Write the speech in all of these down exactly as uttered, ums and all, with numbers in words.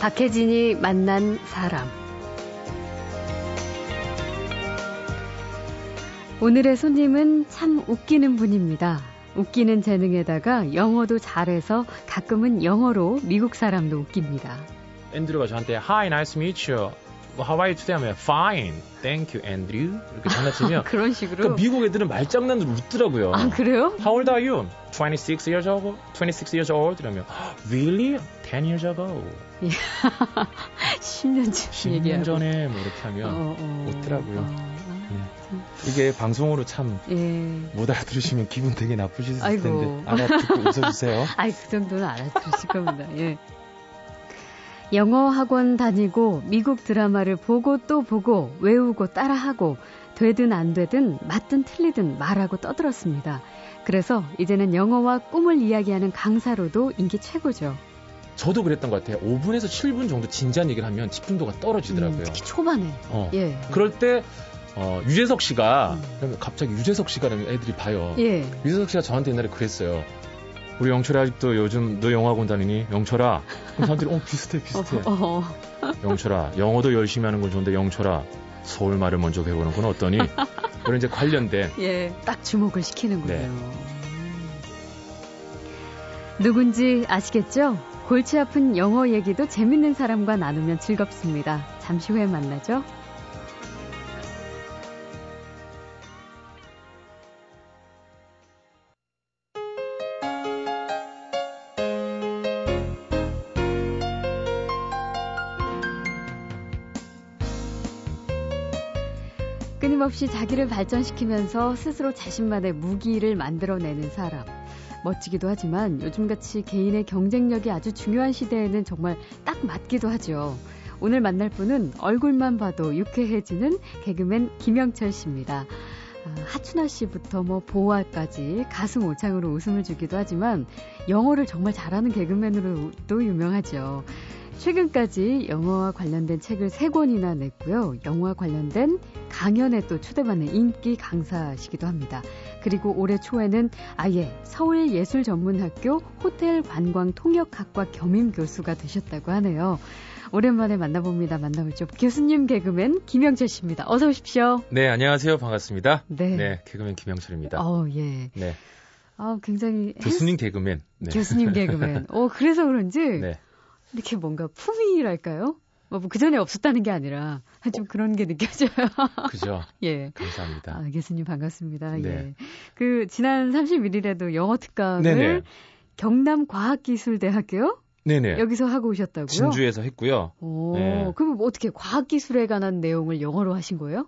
박혜진이 만난 사람. 오늘의 손님은 참 웃기는 분입니다. 웃기는 재능에다가 영어도 잘해서 가끔은 영어로 미국 사람도 웃깁니다. 앤드류가 저한테 Hi, nice to meet you. How are you today? 하면 Fine, thank you, Andrew. 이렇게 장난치면 그런 식으로. 그러니까 미국 애들은 말장난으로 웃더라고요. 아, 그래요? How old are you? twenty-six years old. twenty-six years old. 이러면 Really? ten years ago. 십 년 전 얘기하고. 십 년 전에 뭐 이렇게 하면 어, 어, 웃더라고요. 어. 예. 이게 방송으로 참 못 예. 알아들으시면 기분 되게 나쁘실 텐데 아이고. 알아듣고 웃어주세요. 아이, 그 정도는 알아들으실 겁니다. 예. 영어 학원 다니고 미국 드라마를 보고 또 보고 외우고 따라하고 되든 안 되든 맞든 틀리든 말하고 떠들었습니다. 그래서 이제는 영어와 꿈을 이야기하는 강사로도 인기 최고죠. 저도 그랬던 것 같아요. 오 분에서 칠 분 정도 진지한 얘기를 하면 집중도가 떨어지더라고요. 음, 특히 초반에. 어. 예. 그럴 때 어, 유재석 씨가, 음. 갑자기 유재석 씨가 애들이 봐요. 예. 유재석 씨가 저한테 옛날에 그랬어요. 우리 영철아 아직도 요즘 너 영어학원 다니니? 영철아. 그럼 사람들이 어, 비슷해, 비슷해. 어, 어, 어. 영철아, 영어도 열심히 하는 건 좋은데 영철아, 서울 말을 먼저 배우는 건 어떠니? 그런 이제 관련된. 예, 딱 주목을 시키는군요. 네. 누군지 아시겠죠? 골치 아픈 영어 얘기도 재밌는 사람과 나누면 즐겁습니다. 잠시 후에 만나죠. 끊임없이 자기를 발전시키면서 스스로 자신만의 무기를 만들어내는 사람. 멋지기도 하지만 요즘같이 개인의 경쟁력이 아주 중요한 시대에는 정말 딱 맞기도 하죠. 오늘 만날 분은 얼굴만 봐도 유쾌해지는 개그맨 김영철 씨입니다. 하춘아 씨부터 뭐 보아까지 가슴 오창으로 웃음을 주기도 하지만 영어를 정말 잘하는 개그맨으로도 유명하죠. 최근까지 영어와 관련된 책을 세 권이나 냈고요. 영어와 관련된 강연에 또 초대받는 인기 강사시기도 합니다. 그리고 올해 초에는 아예 서울예술전문학교 호텔관광통역학과 겸임교수가 되셨다고 하네요. 오랜만에 만나봅니다. 만나볼죠. 교수님 개그맨 김영철 씨입니다. 어서 오십시오. 네, 안녕하세요. 반갑습니다. 네, 네 개그맨 김영철입니다. 어, 예. 네. 아, 굉장히 교수님 헬스... 개그맨. 네. 교수님 개그맨. 어, 그래서 그런지. 네. 이렇게 뭔가 품위랄까요? 뭐 그전에 없었다는 게 아니라 좀 그런 게 느껴져요. 그죠? 예. 감사합니다. 아, 교수님 반갑습니다. 네. 예. 그 지난 삼십일 일에도 영어 특강을 네네. 경남과학기술대학교 네네. 여기서 하고 오셨다고요? 진주에서 했고요. 오, 네. 그럼 뭐 어떻게 과학기술에 관한 내용을 영어로 하신 거예요?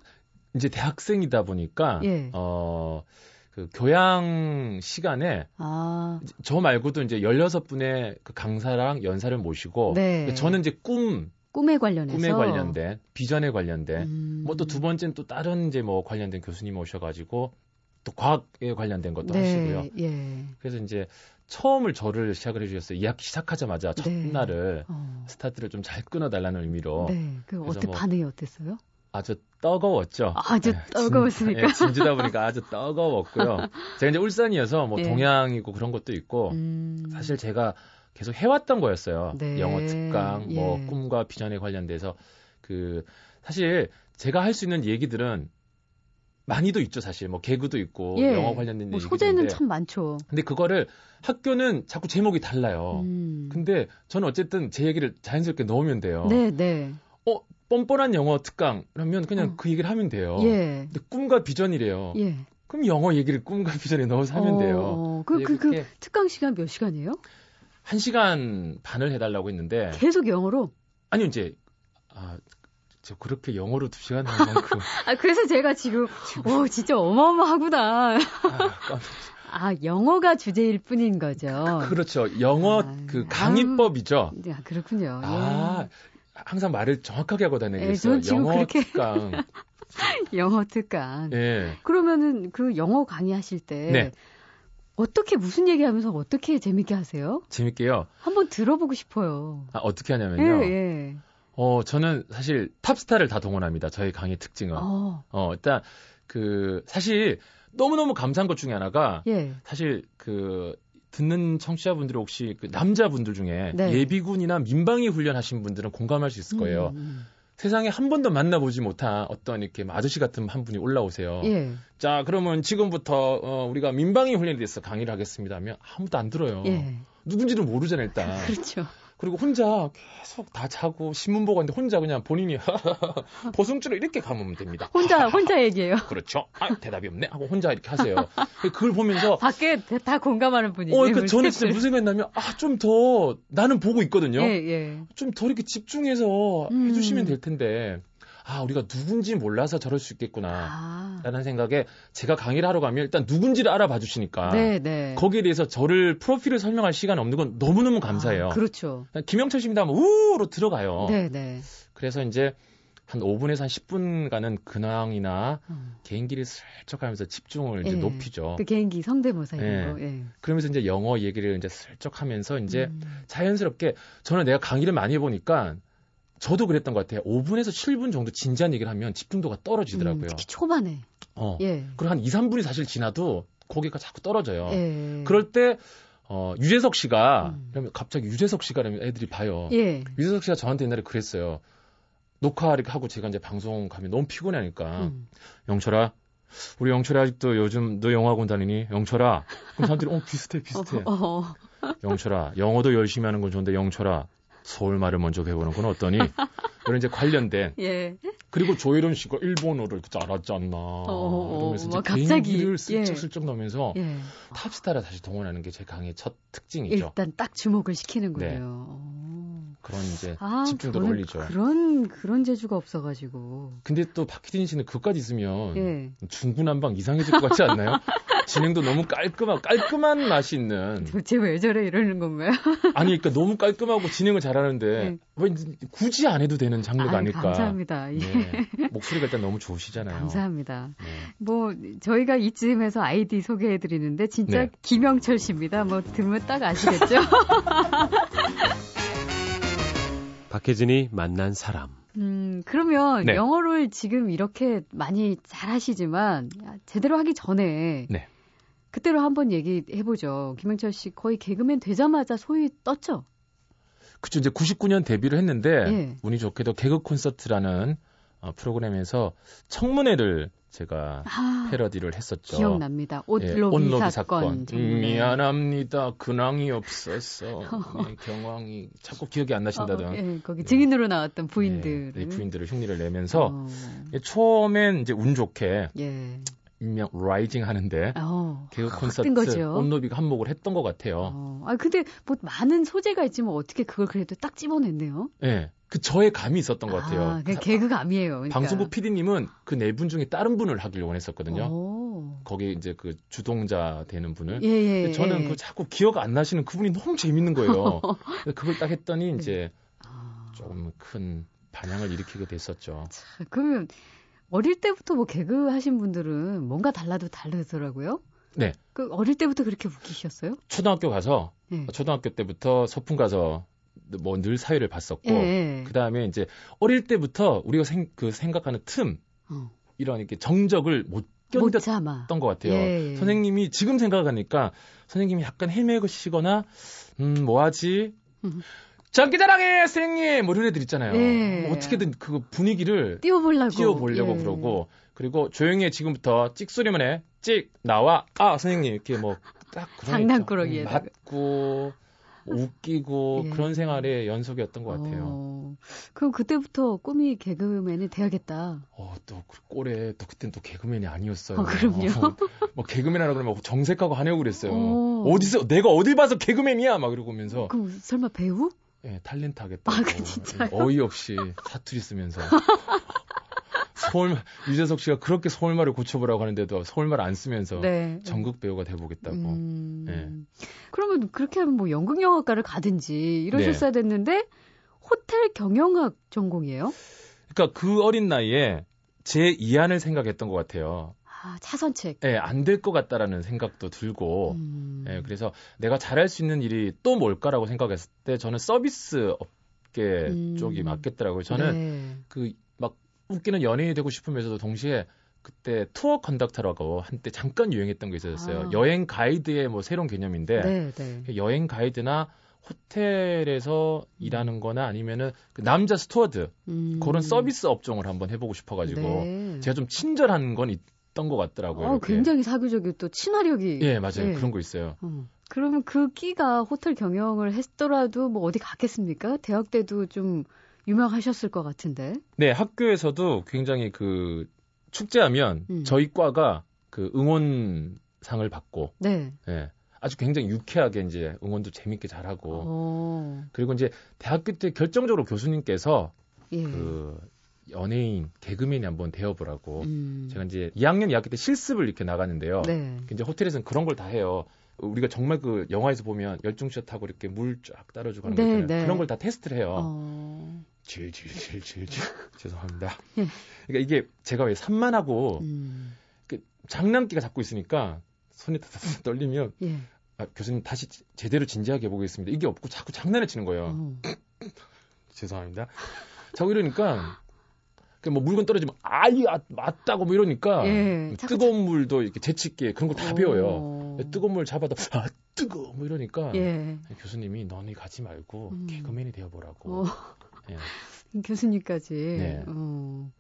이제 대학생이다 보니까 예. 어. 그 교양 시간에 아. 저 말고도 이제 열여섯 분의 그 강사랑 연사를 모시고 네. 저는 이제 꿈 꿈에 관련해서 꿈에 관련된 비전에 관련된 음. 뭐 또 두 번째는 또 다른 이제 뭐 관련된 교수님 오셔가지고 또 과학에 관련된 것도 네. 하시고요. 예. 그래서 이제 처음을 저를 시작을 해주셨어요. 이 학기 시작하자마자 첫날을 네. 어. 스타트를 좀 잘 끊어달라는 의미로. 네. 그 어떻게 뭐 반응이 어땠어요? 아주 뜨거웠죠. 아주 뜨거웠습니까? 진, 예, 진주다 보니까 아주 뜨거웠고요. 제가 이제 울산이어서 뭐 예. 동양이고 그런 것도 있고 음... 사실 제가 계속 해왔던 거였어요. 네. 영어 특강, 예. 뭐 꿈과 비전에 관련돼서 그 사실 제가 할 수 있는 얘기들은 많이도 있죠, 사실. 뭐 개그도 있고 예. 영어 관련된 뭐 소재는 있는데. 참 많죠. 근데 그거를 학교는 자꾸 제목이 달라요. 음... 근데 저는 어쨌든 제 얘기를 자연스럽게 넣으면 돼요. 네, 네. 어, 뻔뻔한 영어 특강라면 그냥 어. 그 얘기를 하면 돼요. 예. 근데 꿈과 비전이래요. 예. 그럼 영어 얘기를 꿈과 비전에 넣어서 하면 어. 돼요. 그, 그, 그 특강 시간 몇 시간이에요? 한 시간 반을 해달라고 했는데 계속 영어로? 아니요. 이제 아, 저 그렇게 영어로 두 시간 할 만큼 아, 그래서 제가 지금, 지금... 오, 진짜 어마어마하구나. 아, 아, 영어가 주제일 뿐인 거죠. 그, 그렇죠. 영어 아, 그 강의법이죠. 아, 그렇군요. 아, 예. 항상 말을 정확하게 하고 다니겠어요. 영어 그렇게... 특강. 영어 특강. 예. 그러면은 그 영어 강의하실 때 네. 어떻게 무슨 얘기하면서 어떻게 재밌게 하세요? 재밌게요. 한번 들어보고 싶어요. 아, 어떻게 하냐면요. 예, 예. 어, 저는 사실 탑스타를 다 동원합니다. 저희 강의 특징은. 어. 어, 일단 그 사실 너무너무 감사한 것 중에 하나가 예. 사실 그 듣는 청취자분들이 혹시 그 남자분들 중에 네. 예비군이나 민방위 훈련하신 분들은 공감할 수 있을 거예요. 음. 세상에 한 번도 만나보지 못한 어떤 이렇게 아저씨 같은 한 분이 올라오세요. 예. 자, 그러면 지금부터 어, 우리가 민방위 훈련에 대해서 강의를 하겠습니다 하면 아무도 안 들어요. 예. 누군지를 모르잖아요, 일단. 그렇죠. 그리고 혼자 계속 다 자고 신문 보고 있는데 혼자 그냥 본인이 보승줄을 이렇게 감으면 됩니다. 혼자 혼자 얘기해요. 그렇죠. 아, 대답이 없네 하고 혼자 이렇게 하세요. 그걸 보면서 밖에 다 공감하는 분이네. 어, 그러니까 저는 진짜 무슨 생각이냐면 아, 좀 더 나는 보고 있거든요. 예, 예. 좀 더 이렇게 집중해서 음. 해주시면 될 텐데. 아, 우리가 누군지 몰라서 저럴 수 있겠구나. 라는 아. 생각에 제가 강의를 하러 가면 일단 누군지를 알아봐 주시니까. 네네. 거기에 대해서 저를 프로필을 설명할 시간이 없는 건 너무너무 감사해요. 아, 그렇죠. 김영철 씨입니다 하면 우로 들어가요. 네네. 그래서 이제 한 오 분에서 한 십 분간은 근황이나 음. 개인기를 슬쩍 하면서 집중을 이제 예. 높이죠. 그 개인기 성대모사 이런 예. 거. 예. 그러면서 이제 영어 얘기를 이제 슬쩍 하면서 이제 음. 자연스럽게 저는 내가 강의를 많이 해보니까 저도 그랬던 것 같아요. 오 분에서 칠 분 정도 진지한 얘기를 하면 집중도가 떨어지더라고요. 음, 특히 초반에. 어. 예. 그리고 한 이, 삼 분이 사실 지나도 거기가 자꾸 떨어져요. 예. 그럴 때 어, 유재석 씨가 음. 그러면 갑자기 유재석 씨가 그러면 애들이 봐요. 예. 유재석 씨가 저한테 옛날에 그랬어요. 녹화를 하고 제가 이제 방송 가면 너무 피곤하니까 음. 영철아, 우리 영철이 아직도 요즘 너 영어학원 다니니? 영철아. 그럼 사람들이 어 비슷해 비슷해. 어, 어, 어. 영철아, 영어도 열심히 하는 건 좋은데 영철아. 서울 말을 먼저 배우는 건 어떠니? 이런 이제 관련된. 예. 그리고 조혜련 씨가 일본어를 그때 알았지 않나. 어, 이러면서 이제 개인기를 슬쩍슬쩍 넣으면서 예. 탑스타를 다시 동원하는 게 제 강의의 첫 특징이죠. 일단 딱 주목을 시키는군요. 네. 그런 이제 아, 집중도를 올리죠. 그런 그런 재주가 없어가지고. 근데 또 박혜진 씨는 그것까지 있으면 예. 중구난방 이상해질 것 같지 않나요? 진행도 너무 깔끔하고 깔끔한 맛이 있는. 도대체 왜 저래 이러는 건가요? 아니, 그러니까 너무 깔끔하고 진행을 잘하는데 네. 왜 굳이 안 해도 되는 장르가 아니, 아닐까. 감사합니다. 예. 네. 목소리가 일단 너무 좋으시잖아요. 감사합니다. 네. 뭐 저희가 이쯤에서 아이디 소개해드리는데 진짜 네. 김영철 씨입니다. 뭐 들으면 딱 아시겠죠? 박혜진이 만난 사람. 음, 그러면 네. 영어를 지금 이렇게 많이 잘하시지만 제대로 하기 전에 네. 그때로 한번 얘기해보죠. 김영철 씨 거의 개그맨 되자마자 소위 떴죠? 그렇죠. 이제 구십구 년 데뷔를 했는데 예. 운이 좋게도 개그콘서트라는 프로그램에서 청문회를 제가 아, 패러디를 했었죠. 기억납니다. 옷로비 예, 사건. 사건. 미안합니다. 근황이 없었어. 어. 네, 경황이 자꾸 기억이 안 나신다던. 어, 예, 거기 증인으로 예. 나왔던 부인들. 예, 부인들을 흉내를 내면서 어. 예, 처음엔 이제 운 좋게 예. 일명 라이징 하는데 어, 개그 콘서트 온로비가 한몫을 했던 것 같아요. 어, 아 근데 뭐 많은 소재가 있지만 어떻게 그걸 그래도 딱 집어냈네요. 예. 그 저의 감이 있었던 것 같아요. 아, 그냥 개그 감이에요. 그러니까. 방송국 피디님은 그 네 분 중에 다른 분을 하길 원했었거든요. 오. 거기 이제 그 주동자 되는 분을. 예, 예, 근데 저는 예. 그 자꾸 기억 안 나시는 그분이 너무 재밌는 거예요. 그걸 딱 했더니 이제 아. 조금 큰 반향을 일으키게 됐었죠. 자, 그러면 어릴 때부터 뭐 개그 하신 분들은 뭔가 달라도 다르더라고요. 네. 그 어릴 때부터 그렇게 웃기셨어요? 초등학교 가서 네. 초등학교 때부터 소풍 가서. 뭐 늘 사회를 봤었고 예. 그다음에 이제 어릴 때부터 우리가 생, 그 생각하는 틈 어. 이런 이렇게 정적을 못 견뎠던 것 같아요. 예. 선생님이 지금 생각하니까 선생님이 약간 헤매시거나 음 뭐하지? 장기자랑해 선생님 뭐 이런 애들 있잖아요. 예. 어떻게든 그 분위기를 띄워보려고 띄워보려고 예. 그러고 그리고 조용히 해 지금부터 찍소리만 해 찍 나와 아 선생님 이렇게 뭐 딱 장난꾸러기에 맞고 웃기고 예. 그런 생활의 연속이었던 것 같아요. 어, 그럼 그때부터 꿈이 개그맨이 돼야겠다. 어, 또 꼴에 또 그때는 또 개그맨이 아니었어요. 어, 그럼요. 어, 뭐 개그맨하라 그러면 정색하고 화내고 그랬어요. 오. 어디서 내가 어딜 봐서 개그맨이야 막 이러고 오면서. 그럼 설마 배우? 예, 탤런트 하겠다고. 아, 그 진짜요? 어이없이 사투리 쓰면서. 서울 유재석 씨가 그렇게 서울말을 고쳐보라고 하는데도 서울말 안 쓰면서 네. 전극 배우가 돼보겠다고. 음... 네. 그러면 그렇게 하면 뭐 연극영화과를 가든지 이러셨어야 네. 됐는데 호텔 경영학 전공이에요? 그러니까 그 어린 나이에 제 이안을 생각했던 것 같아요. 아, 차선책. 네, 안 될 것 같다라는 생각도 들고 음... 네, 그래서 내가 잘할 수 있는 일이 또 뭘까라고 생각했을 때 저는 서비스 업계 음... 쪽이 맞겠더라고요. 저는 네. 그 막 웃기는 연예인이 되고 싶으면서도 동시에 그때 투어 컨덕터라고 한때 잠깐 유행했던 게 있었어요. 아. 여행 가이드의 뭐 새로운 개념인데 네, 네. 여행 가이드나 호텔에서 일하는 거나 아니면은 그 남자 스튜어드 음. 그런 서비스 업종을 한번 해보고 싶어가지고 네. 제가 좀 친절한 건 있던 것 같더라고요. 어, 굉장히 사교적이고 또 친화력이. 예, 맞아요. 네. 그런 거 있어요. 음. 그러면 그 끼가 호텔 경영을 했더라도 뭐 어디 갔겠습니까? 대학 때도 좀 유명하셨을 것 같은데. 네, 학교에서도 굉장히 그 축제하면 음. 저희 과가 그 응원상을 받고, 네. 네, 아주 굉장히 유쾌하게 이제 응원도 재밌게 잘하고, 오. 그리고 이제 대학교 때 결정적으로 교수님께서 예. 그 연예인 개그맨이 한번 되어보라고 음. 제가 이제 이 학년 이 학기 때 실습을 이렇게 나갔는데요. 네. 이제 호텔에서는 그런 걸 다 해요. 우리가 정말 그 영화에서 보면 열중샷하고 이렇게 물 쫙 따라주고 하는 네, 거 있잖아요. 네. 그런 걸 다 테스트를 해요. 어... 질질질질질 죄송합니다. 그러니까 이게 제가 왜 산만하고 음. 장난기가 잡고 있으니까 손이 다다다 떨리면 예. 아, 교수님 다시 제대로 진지하게 해보겠습니다. 이게 없고 자꾸 장난을 치는 거예요. 죄송합니다. 자꾸 이러니까 뭐 물건 떨어지면 아이 아, 맞다고 뭐 이러니까 예, 뜨거운 자... 물도 이렇게 재치있게 그런 걸 다 배워요. 뜨거운 물 잡아도 아 뜨거워 뭐 이러니까 예. 교수님이 너는 가지 말고 음. 개그맨이 되어보라고. 어. 예. 교수님까지. 네. 어.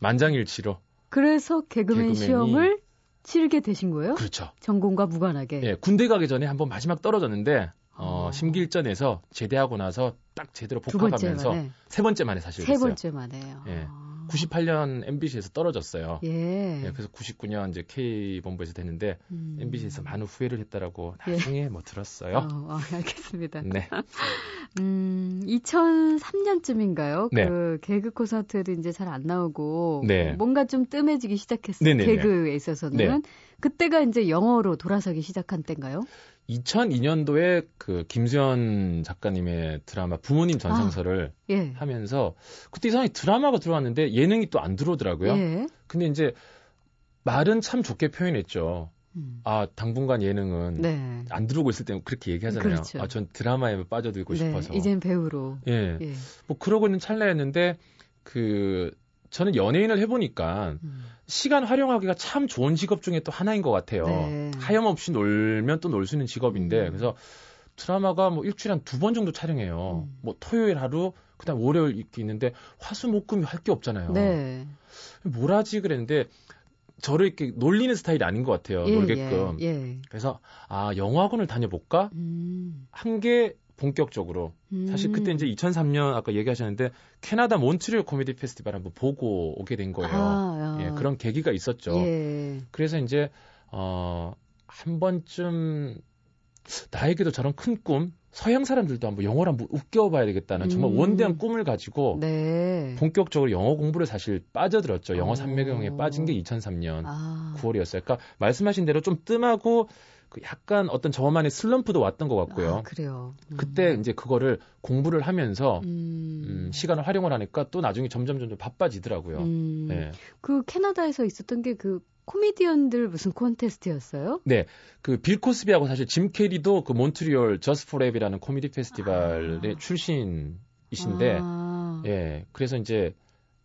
만장일치로. 그래서 개그맨 개그맨이... 시험을 치르게 되신 거예요? 그렇죠. 전공과 무관하게. 예, 군대 가기 전에 한번 마지막 떨어졌는데 어, 어. 심기일전에서 제대하고 나서 딱 제대로 복학하면서 번째 세 번째 만에 사실 됐어요. 세 번째 만에요. 예. 구십팔 년 엠비씨에서 떨어졌어요. 예. 예, 그래서 구십구 년 이제 K본부에서 됐는데 음. 엠비씨에서 많은 후회를 했다라고 나중에 예. 뭐 들었어요. 어, 어, 알겠습니다. 네. 음, 이천삼 년쯤인가요? 네. 그 개그 콘서트도 이제 잘 안 나오고 네. 뭔가 좀 뜸해지기 시작했어요. 네네네. 개그에 있어서는 네. 그때가 이제 영어로 돌아서기 시작한 때인가요? 이천이 년도에 그 김수현 작가님의 드라마 부모님 전성서를 아, 예. 하면서 그때 이상하게 드라마가 들어왔는데 예능이 또 안 들어오더라고요. 예. 근데 이제 말은 참 좋게 표현했죠. 음. 아, 당분간 예능은 네. 안 들어오고 있을 때는 그렇게 얘기하잖아요. 그렇죠. 아, 전 드라마에 빠져들고 네, 싶어서. 이젠 배우로. 예. 예. 뭐 그러고 있는 찰나였는데 그 저는 연예인을 해보니까 음. 시간 활용하기가 참 좋은 직업 중에 또 하나인 것 같아요. 네. 하염없이 놀면 또 놀 수 있는 직업인데 음. 그래서 드라마가 뭐 일주일에 한 두 번 정도 촬영해요. 음. 뭐 토요일 하루, 그다음 월요일 이렇게 있는데 화수목금이 할 게 없잖아요. 네. 뭘 하지 그랬는데 저를 이렇게 놀리는 스타일이 아닌 것 같아요. 예, 놀게끔. 예, 예. 그래서 아 영화학원을 다녀볼까? 음. 한 게 본격적으로 음. 사실 그때 이제 이천삼 년 아까 얘기하셨는데 캐나다 몬트리올 코미디 페스티벌 한번 보고 오게 된 거예요. 아, 아. 예, 그런 계기가 있었죠. 예. 그래서 이제 어, 한 번쯤 나에게도 저런 큰 꿈, 서양 사람들도 한번 영어를 한번 웃겨봐야 되겠다는 음. 정말 원대한 꿈을 가지고 네. 본격적으로 영어 공부를 사실 빠져들었죠. 영어 삼매경에 빠진 게 이천삼 년 아. 구월이었어요. 그러니까 말씀하신 대로 좀 뜸하고 약간 어떤 저만의 슬럼프도 왔던 것 같고요. 아, 그래요. 음. 그때 이제 그거를 공부를 하면서 음. 음, 시간을 활용을 하니까 또 나중에 점점 점점 바빠지더라고요. 음. 네. 그 캐나다에서 있었던 게 그 코미디언들 무슨 콘테스트였어요? 네, 그 빌 코스비하고 사실 짐 캐리도 그 몬트리올 저스트 포 랩이라는 코미디 페스티벌의 아. 출신이신데, 아. 예, 그래서 이제.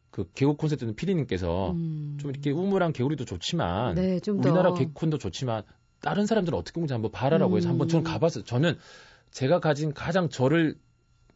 그 개그 콘서트는 피디님께서 음. 좀 이렇게 우물한 개구리도 좋지만, 네, 좀 우리나라 개콘도 좋지만. 다른 사람들은 어떻게 보는지 한번 봐라라고 해서 한번 저는 가봤어요. 저는 제가 가진 가장 저를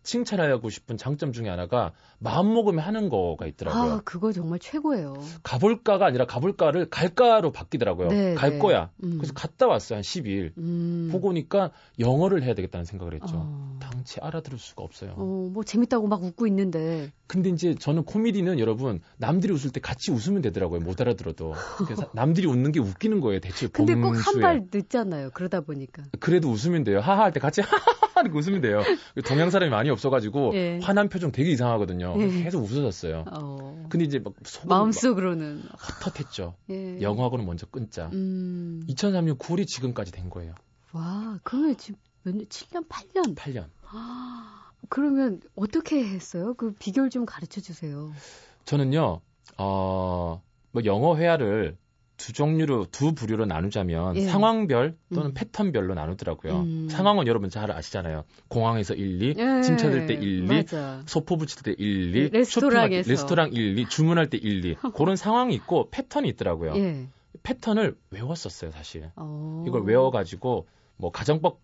칭찬하고 싶은 장점 중에 하나가 마음먹으면 하는 거가 있더라고요. 아, 그거 정말 최고예요. 가볼까가 아니라 가볼까를 갈까로 바뀌더라고요. 네, 갈 네. 거야. 음. 그래서 갔다 왔어요. 한 십 일. 음. 보고 오니까 영어를 해야 되겠다는 생각을 했죠. 어. 당체 알아들을 수가 없어요. 어, 뭐 재밌다고 막 웃고 있는데. 근데 이제 저는 코미디는 여러분 남들이 웃을 때 같이 웃으면 되더라고요. 못 알아들어도. 그래서 남들이 웃는 게 웃기는 거예요. 대체 근데 꼭 한 발 늦잖아요. 그러다 보니까. 그래도 웃으면 돼요. 하하 할 때 같이 하하 이렇게 웃으면 돼요. 동양 사람이 많이 없어가지고 예. 화난 표정 되게 이상하거든요. 예. 계속 웃어졌어요. 어... 근데 이제 막 마음속으로는 헛헛했죠. 예. 영어하고는 먼저 끊자. 음... 이천삼 년 구월이 지금까지 된 거예요. 와, 그러면 지금 몇 년? 칠 년, 팔 년? 팔 년. 아, 그러면 어떻게 했어요? 그 비결 좀 가르쳐 주세요. 저는요, 어, 뭐 영어 회화를 두 종류로 두 부류로 나누자면 예. 상황별 또는 음. 패턴별로 나누더라고요. 음. 상황은 여러분 잘 아시잖아요. 공항에서 일, 이, 예. 짐 찾을 때 일, 이, 소포 붙일 때 일, 이, 레스토랑에서 레스토랑 일, 이, 주문할 때 일, 이 그런 상황이 있고 패턴이 있더라고요. 예. 패턴을 외웠었어요, 사실. 오. 이걸 외워가지고 뭐 가정법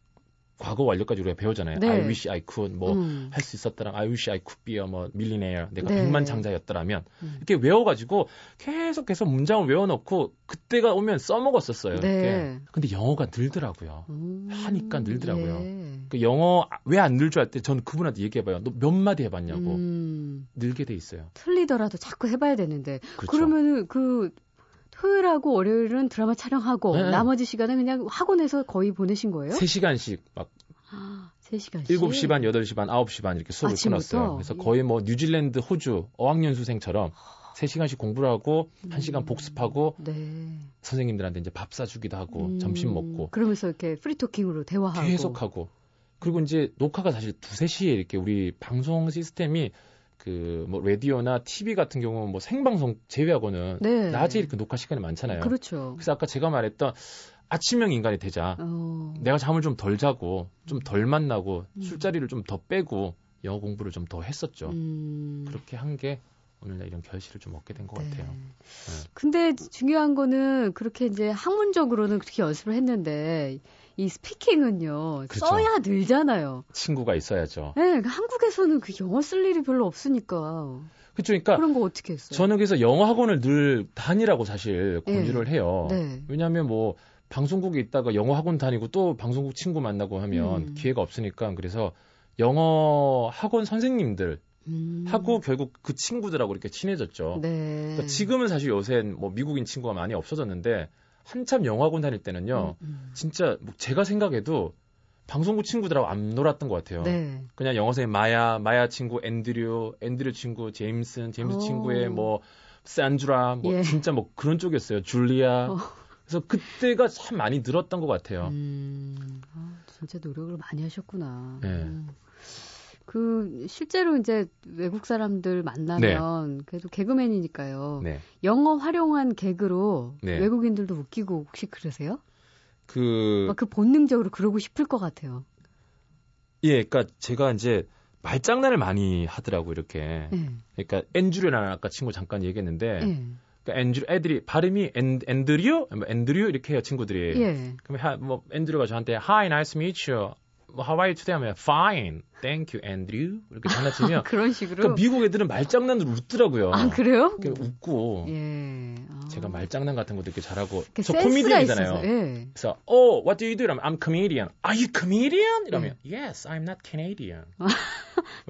과거 완료까지 우리가 배우잖아요. 네. I wish I could, 뭐 할 수 음. 있었다랑 I wish I could be a 뭐, millionaire, 내가 네. 백만장자였더라면 음. 이렇게 외워가지고 계속해서 문장을 외워놓고 그때가 오면 써먹었었어요. 네. 이렇게. 근데 영어가 늘더라고요. 음. 하니까 늘더라고요. 네. 그 영어 왜 안 늘 줄 알 때 저는 그분한테 얘기해봐요. 너 몇 마디 해봤냐고. 음. 늘게 돼 있어요. 틀리더라도 자꾸 해봐야 되는데. 그렇죠. 그러면은 그... 토요일하고 월요일은 드라마 촬영하고 네. 나머지 시간은 그냥 학원에서 거의 보내신 거예요? 세 시간씩 막 아, 세 시간씩? 일곱 시 반, 여덟 시 반, 아홉 시 반 이렇게 수업을 아침부터? 끊었어요. 그래서 거의 뭐 뉴질랜드, 호주 어학연수생처럼 세 시간씩 공부를 하고 음. 한 시간 복습하고 네. 선생님들한테 이제 밥 사주기도 하고 음. 점심 먹고 그러면서 이렇게 프리토킹으로 대화하고 계속하고 그리고 이제 녹화가 사실 두세 시에 이렇게 우리 방송 시스템이 그 뭐 라디오나 티비 같은 경우는 뭐 생방송 제외하고는 네. 낮에 이렇게 녹화 시간이 많잖아요. 그렇죠. 그래서 아까 제가 말했던 아침형 인간이 되자. 어... 내가 잠을 좀 덜 자고 좀 덜 만나고 음. 술자리를 좀 더 빼고 영어 공부를 좀 더 했었죠. 음... 그렇게 한 게 오늘날 이런 결실을 좀 얻게 된 것 네. 같아요. 네. 근데 중요한 거는 그렇게 이제 학문적으로는 그렇게 연습을 했는데 이 스피킹은요. 그렇죠. 써야 늘잖아요. 친구가 있어야죠. 네, 한국에서는 그 영어 쓸 일이 별로 없으니까. 그렇죠. 그러니까 그런 거 어떻게 했어요? 저는 그래서 영어 학원을 늘 다니라고 사실 권유를 네. 해요. 네. 왜냐하면 뭐 방송국에 있다가 영어 학원 다니고 또 방송국 친구 만나고 하면 음. 기회가 없으니까 그래서 영어 학원 선생님들 음. 하고 결국 그 친구들하고 이렇게 친해졌죠. 네. 그러니까 지금은 사실 요새 뭐 미국인 친구가 많이 없어졌는데. 한참 영어학원 다닐 때는요. 음, 음. 진짜 뭐 제가 생각해도 방송국 친구들하고 안 놀았던 것 같아요. 네. 그냥 영어 선생님 마야, 마야 친구, 앤드류, 앤드류 친구, 제임슨, 제임슨 오. 친구의 뭐 산드라, 뭐 예. 진짜 뭐 그런 쪽이었어요. 줄리아. 어. 그래서 그때가 참 많이 늘었던 것 같아요. 음, 아, 진짜 노력을 많이 하셨구나. 네. 음. 그 실제로 이제 외국 사람들 만나면 네. 그래도 개그맨이니까요. 네. 영어 활용한 개그로 네. 외국인들도 웃기고 혹시 그러세요? 그... 그 본능적으로 그러고 싶을 것 같아요. 예, 그러니까 제가 이제 말장난을 많이 하더라고 이렇게. 네. 그러니까 앤드류라는 아까 친구 잠깐 얘기했는데 네. 그러니까 앤드류 애들이 발음이 앤, 앤드류? 앤드류 이렇게 해요 친구들이. 예. 그럼 하, 뭐 앤드류가 저한테 Hi, nice to meet you. How are you today? 하면 Fine, thank you, Andrew. 이렇게 장난치면 그런 식으로. 그러니까 미국 애들은 말장난으로 웃더라고요. 아 그래요? 그러니까 웃고. 예. 아. 제가 말장난 같은 것도 이렇게 잘하고. 저 코미디언이잖아요. 예. 그래서 Oh, what do you do? 이러면 I'm comedian. Are you comedian? 이러면 예. Yes, I'm not Canadian.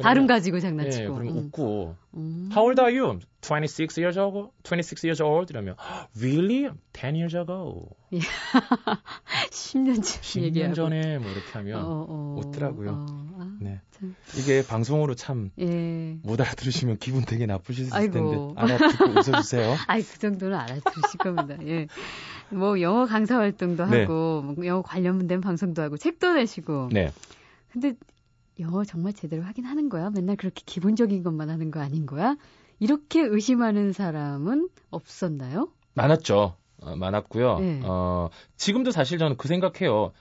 발음 가지고 장난치고. 예, 그러면 음. 웃고. 음. How old are you? twenty-six years old. twenty-six years old. 이러면 Really? ten years ago. 예. 십 년 전 얘기하고. 십 년 전에 뭐 이렇게 하면 어, 어, 웃더라고요. 어, 아, 네. 참. 이게 방송으로 참 못 예. 알아들으시면 기분 되게 나쁘실 아이고. 텐데 알아듣고 웃어주세요. 아이 그 정도는 알아들으실 겁니다. 예. 뭐 영어 강사 활동도 네. 하고 영어 관련된 방송도 하고 책도 내시고. 네. 근데 영어 정말 제대로 하긴 하는 거야? 맨날 그렇게 기본적인 것만 하는 거 아닌 거야? 이렇게 의심하는 사람은 없었나요? 많았죠. 어, 많았고요. 네. 어, 지금도 사실 저는 그 생각해요.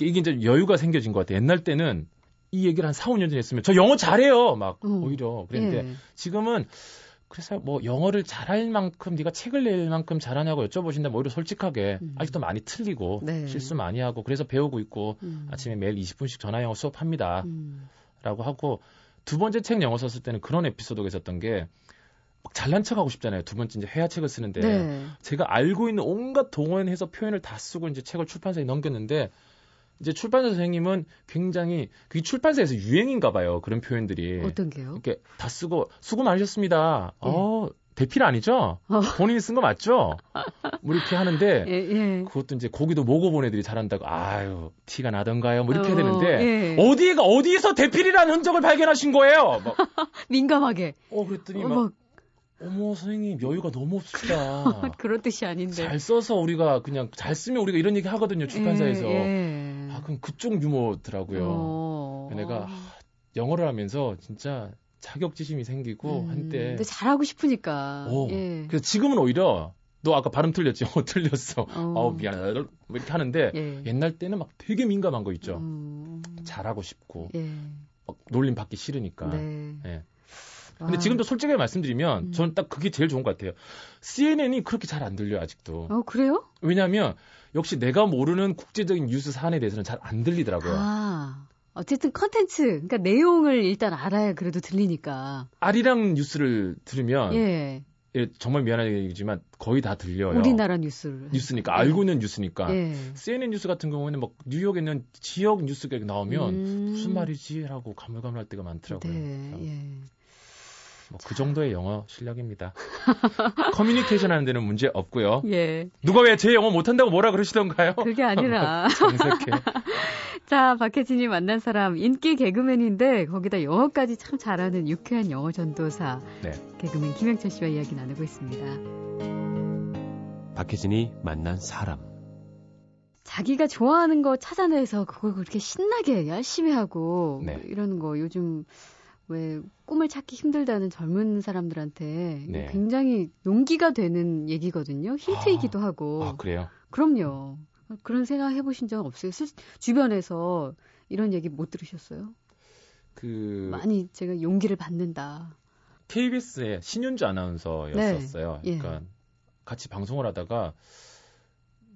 이게 이제 여유가 생겨진 것 같아요. 옛날 때는 이 얘기를 한 사, 오 년 전에 했으면 저 영어 잘해요. 막 어. 오히려. 그런데 네. 지금은 그래서 뭐 영어를 잘할 만큼 네가 책을 낼 만큼 잘하냐고 여쭤보신다면 오히려 솔직하게 음. 아직도 많이 틀리고 네. 실수 많이 하고 그래서 배우고 있고 음. 아침에 매일 이십 분씩 전화영어 수업합니다. 음. 라고 하고 두 번째 책 영어 썼을 때는 그런 에피소드가 있었던 게 막 잘난 척하고 싶잖아요. 두 번째 이제 회화책을 쓰는데 네. 제가 알고 있는 온갖 동원해서 표현을 다 쓰고 이제 책을 출판사에 넘겼는데 이제 출판사 선생님은 굉장히 그 출판사에서 유행인가 봐요. 그런 표현들이. 어떤 게요? 이렇게 다 쓰고 수고 많으셨습니다. 예. 어, 대필 아니죠? 어. 본인이 쓴 거 맞죠? 뭐 이렇게 하는데 예, 예. 그것도 이제 고기도 모고본 애들이 잘한다고 아유 티가 나던가요? 뭐 이렇게 어, 해야 되는데 예. 어디가 어디에서 대필이라는 흔적을 발견하신 거예요? 막. 민감하게. 어 그랬더니 막. 어, 막. 어머 선생님 여유가 너무 없으시다. 그런 뜻이 아닌데. 잘 써서 우리가 그냥 잘 쓰면 우리가 이런 얘기 하거든요. 출판사에서. 예, 예. 아 그럼 그쪽 유머더라고요. 어, 내가 어. 하, 영어를 하면서 진짜 자격지심이 생기고 음, 한때. 근데 잘하고 싶으니까. 어, 예. 그래서 지금은 오히려 너 아까 발음 틀렸지? 어, 틀렸어. 어, 미안하다. 이렇게 하는데 예. 옛날 때는 막 되게 민감한 거 있죠. 음. 잘하고 싶고 예. 막 놀림 받기 싫으니까. 네. 예. 근데 아. 지금도 솔직하게 말씀드리면 음. 저는 딱 그게 제일 좋은 것 같아요. 씨엔엔이 그렇게 잘 안 들려요, 아직도. 어, 그래요? 왜냐하면 역시 내가 모르는 국제적인 뉴스 사안에 대해서는 잘 안 들리더라고요. 아. 어쨌든 컨텐츠, 그러니까 내용을 일단 알아야 그래도 들리니까. 아리랑 뉴스를 들으면 예. 예, 정말 미안한 얘기지만 거의 다 들려요. 우리나라 뉴스를. 뉴스니까. 알고 있는 뉴스니까. 예. 씨엔엔 뉴스 같은 경우에는 막 뉴욕에 있는 지역 뉴스가 나오면 음. 무슨 말이지? 라고 가물가물할 때가 많더라고요. 네. 뭐 그 정도의 영어 실력입니다. 커뮤니케이션 하는 데는 문제 없고요. 예. 누가 왜 제 영어 못한다고 뭐라 그러시던가요? 그게 아니라. 정색해. 자, 박혜진이 만난 사람 인기 개그맨인데 거기다 영어까지 참 잘하는 유쾌한 영어 전도사. 네. 개그맨 김영철 씨와 이야기 나누고 있습니다. 박혜진이 만난 사람. 자기가 좋아하는 거 찾아내서 그걸 그렇게 신나게 열심히 하고 네. 뭐 이러는 거 요즘 왜 꿈을 찾기 힘들다는 젊은 사람들한테 네. 굉장히 용기가 되는 얘기거든요. 힌트이기도 아, 하고. 아, 그래요? 그럼요. 그런 생각 해보신 적 없어요? 수, 주변에서 이런 얘기 못 들으셨어요? 그 많이 제가 용기를 받는다. 케이비에스의 신윤주 아나운서였었어요. 네. 그러니까 예. 같이 방송을 하다가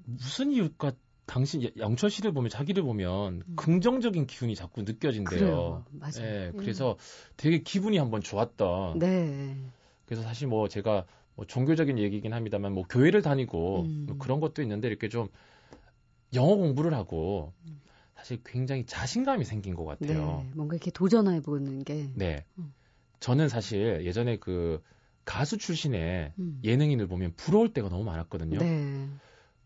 무슨 이유일까? 당신 양철 씨를 보면 자기를 보면 음. 긍정적인 기운이 자꾸 느껴진대요. 그래요. 맞아요. 예, 그래서 예. 되게 기분이 한번 좋았던. 네. 그래서 사실 뭐 제가 뭐 종교적인 얘기긴 합니다만 뭐 교회를 다니고 음. 뭐 그런 것도 있는데 이렇게 좀 영어 공부를 하고 사실 굉장히 자신감이 생긴 것 같아요. 네. 뭔가 이렇게 도전해 보는 게. 네. 음. 저는 사실 예전에 그 가수 출신의 음. 예능인을 보면 부러울 때가 너무 많았거든요. 네.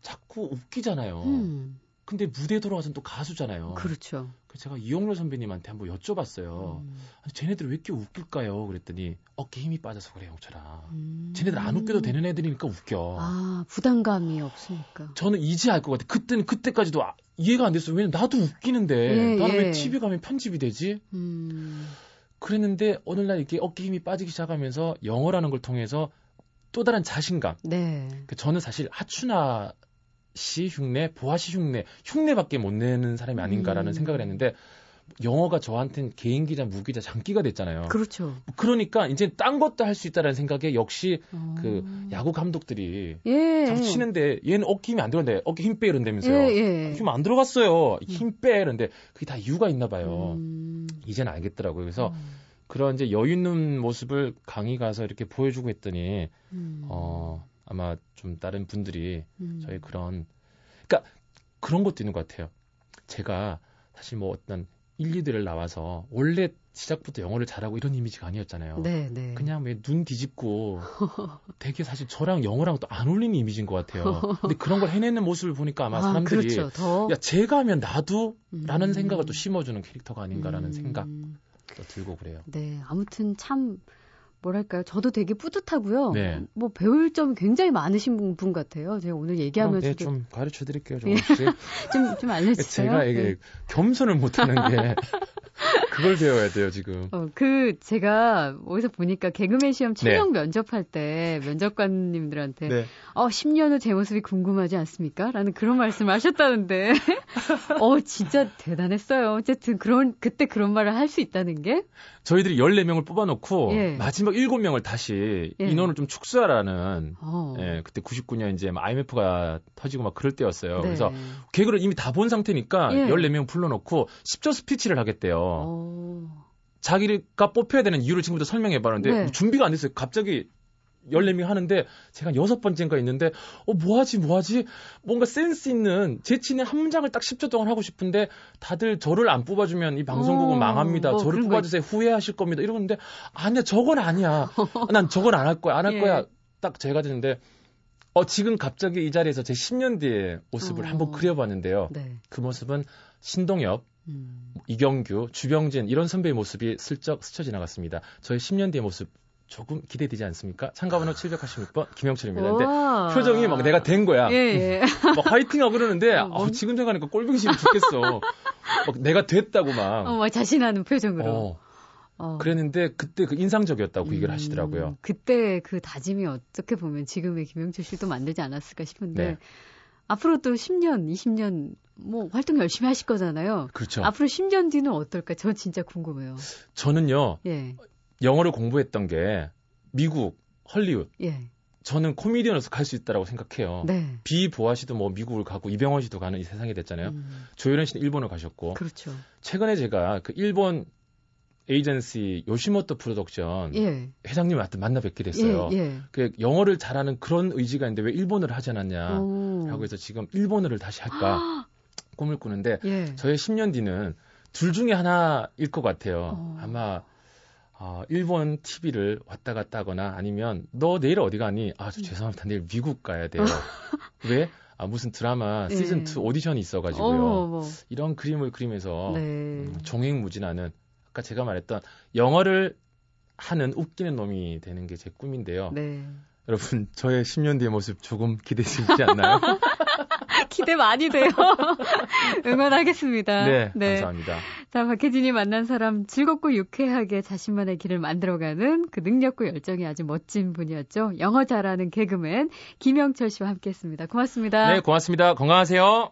자꾸 웃기잖아요. 음. 근데 무대에 돌아와서는 또 가수잖아요. 그렇죠. 그래서 제가 이용렬 선배님한테 한번 여쭤봤어요. 음. 아니, 쟤네들 왜 이렇게 웃길까요? 그랬더니 어깨 힘이 빠져서 그래, 영철아. 음. 쟤네들 안 웃겨도 되는 애들이니까 웃겨. 아, 부담감이 없으니까. 저는 이제 알 것 같아요. 그때는 그때까지도 아, 이해가 안 됐어요. 왜냐면 나도 웃기는데 예, 나는 예. 왜 티비 가면 편집이 되지? 음. 그랬는데 어느 날 이렇게 어깨 힘이 빠지기 시작하면서 영어라는 걸 통해서 또 다른 자신감. 네. 그러니까 저는 사실 하춘아 시 흉내, 보아 시 흉내, 흉내밖에 못 내는 사람이 아닌가라는 음. 생각을 했는데 영어가 저한테는 개인기자, 무기자, 장기가 됐잖아요. 그렇죠. 그러니까 이제 딴 것도 할 수 있다라는 생각에 역시 어. 그 야구 감독들이 예. 자꾸 치는데 얘는 어깨 힘이 안 들어간대. 어깨 힘 빼 이런다면서요. 예, 예. 힘 안 들어갔어요. 힘 빼 이런데 그게 다 이유가 있나 봐요. 음. 이제는 알겠더라고요. 그래서 음. 그런 이제 여유 있는 모습을 강의 가서 이렇게 보여주고 했더니 음. 어. 아마 좀 다른 분들이 음. 저의 그런 그러니까 그런 것도 있는 것 같아요. 제가 사실 뭐 어떤 일, 이들을 나와서 원래 시작부터 영어를 잘하고 이런 이미지가 아니었잖아요. 네, 네. 그냥 왜 눈 뒤집고 되게 사실 저랑 영어랑 또 안 어울리는 이미지인 것 같아요. 근데 그런 걸 해내는 모습을 보니까 아마 아, 사람들이 그렇죠. 더... 야 제가 하면 나도 음. 라는 생각을 또 심어주는 캐릭터가 아닌가라는 음. 생각도 들고 그래요. 네, 아무튼 참 뭐랄까요? 저도 되게 뿌듯하고요. 네. 뭐 배울 점 굉장히 많으신 분 같아요. 제가 오늘 얘기하면서 어, 네, 좀 가르쳐 드릴게요. 좀 좀 좀 알려 주세요. 제가 이게 네. 겸손을 못 하는 게 그걸 배워야 돼요, 지금. 어, 그 제가 어디서 보니까 개그맨 시험 채용 네. 면접할 때 면접관님들한테 네. 어, 십 년 후 제 모습이 궁금하지 않습니까? 라는 그런 말씀을 하셨다는데. 어, 진짜 대단했어요. 어쨌든 그런 그때 그런 말을 할 수 있다는 게 저희들이 열네 명을 뽑아 놓고 예. 마지막 일곱 명을 다시 예. 인원을 좀 축소하라는 예, 그때 구십구 년 이제 아이엠에프가 터지고 막 그럴 때였어요. 네. 그래서 개그를 이미 다 본 상태니까 예. 열네 명 불러놓고 십 절 스피치를 하겠대요. 오. 자기가 뽑혀야 되는 이유를 지금부터 설명해봤는데 네. 준비가 안 됐어요. 갑자기 열네 명 하는데 제가 한 여섯 번째인가 있는데 어 뭐하지 뭐하지 뭔가 센스 있는 재치 있는 한 문장을 딱 십 초 동안 하고 싶은데 다들 저를 안 뽑아주면 이 방송국은 오, 망합니다. 뭐 저를 뽑아주세요. 거... 후회하실 겁니다. 이러는데 아니야 저건 아니야. 난 저건 안 할 거야. 안 할 예. 거야. 딱 제가 되는데 어 지금 갑자기 이 자리에서 제 십 년 뒤의 모습을 어, 한번 그려봤는데요. 네. 그 모습은 신동엽, 음. 이경규, 주병진 이런 선배의 모습이 슬쩍 스쳐 지나갔습니다. 저의 십 년 뒤의 모습. 조금 기대되지 않습니까? 참가번호 칠백팔십육 번 김영철입니다. 근데 표정이 막 내가 된 거야. 예, 예. 막 화이팅하고 그러는데 어, 어, 지금 생각하니까 꼴보기 싫어 죽겠어. 막 내가 됐다고 막. 어, 막 자신하는 표정으로. 어. 어. 그랬는데 그때 그 인상적이었다고 음, 얘기를 하시더라고요. 그때 그 다짐이 어떻게 보면 지금의 김영철 씨도 만들지 않았을까 싶은데 네. 앞으로 또 십 년, 이십 년 뭐 활동 열심히 하실 거잖아요. 그렇죠. 앞으로 십 년 뒤는 어떨까? 저 진짜 궁금해요. 저는요. 예. 영어를 공부했던 게 미국, 헐리우드. 예. 저는 코미디언으로서 갈 수 있다라고 생각해요. 네. 비보아 씨도 뭐 미국을 가고 이병헌 씨도 가는 이 세상이 됐잖아요. 음. 조혜련 씨는 일본을 가셨고. 그렇죠. 최근에 제가 그 일본 에이전시 요시모토 프로덕션 예. 회장님을 만나 뵙게 됐어요. 예, 예. 그 영어를 잘하는 그런 의지가 있는데 왜 일본어를 하지 않았냐 오. 라고 해서 지금 일본어를 다시 할까 꿈을 꾸는데 예. 저의 십 년 뒤는 둘 중에 하나일 것 같아요. 오. 아마 어, 일본 티비를 왔다 갔다 하거나 아니면 너 내일 어디 가니? 아, 저 죄송합니다. 내일 미국 가야 돼요. 왜? 아, 무슨 드라마 예. 시즌 투 오디션이 있어가지고요. 오, 뭐. 이런 그림을 그리면서 네. 음, 종횡무진하는 아까 제가 말했던 영어를 하는 웃기는 놈이 되는 게 제 꿈인데요. 네. 여러분 저의 십 년 뒤의 모습 조금 기대되지 않나요? 기대 많이 돼요. 응원하겠습니다. 네, 네. 감사합니다. 자, 박혜진이 만난 사람 즐겁고 유쾌하게 자신만의 길을 만들어가는 그 능력과 열정이 아주 멋진 분이었죠. 영어 잘하는 개그맨 김영철 씨와 함께했습니다. 고맙습니다. 네, 고맙습니다. 건강하세요.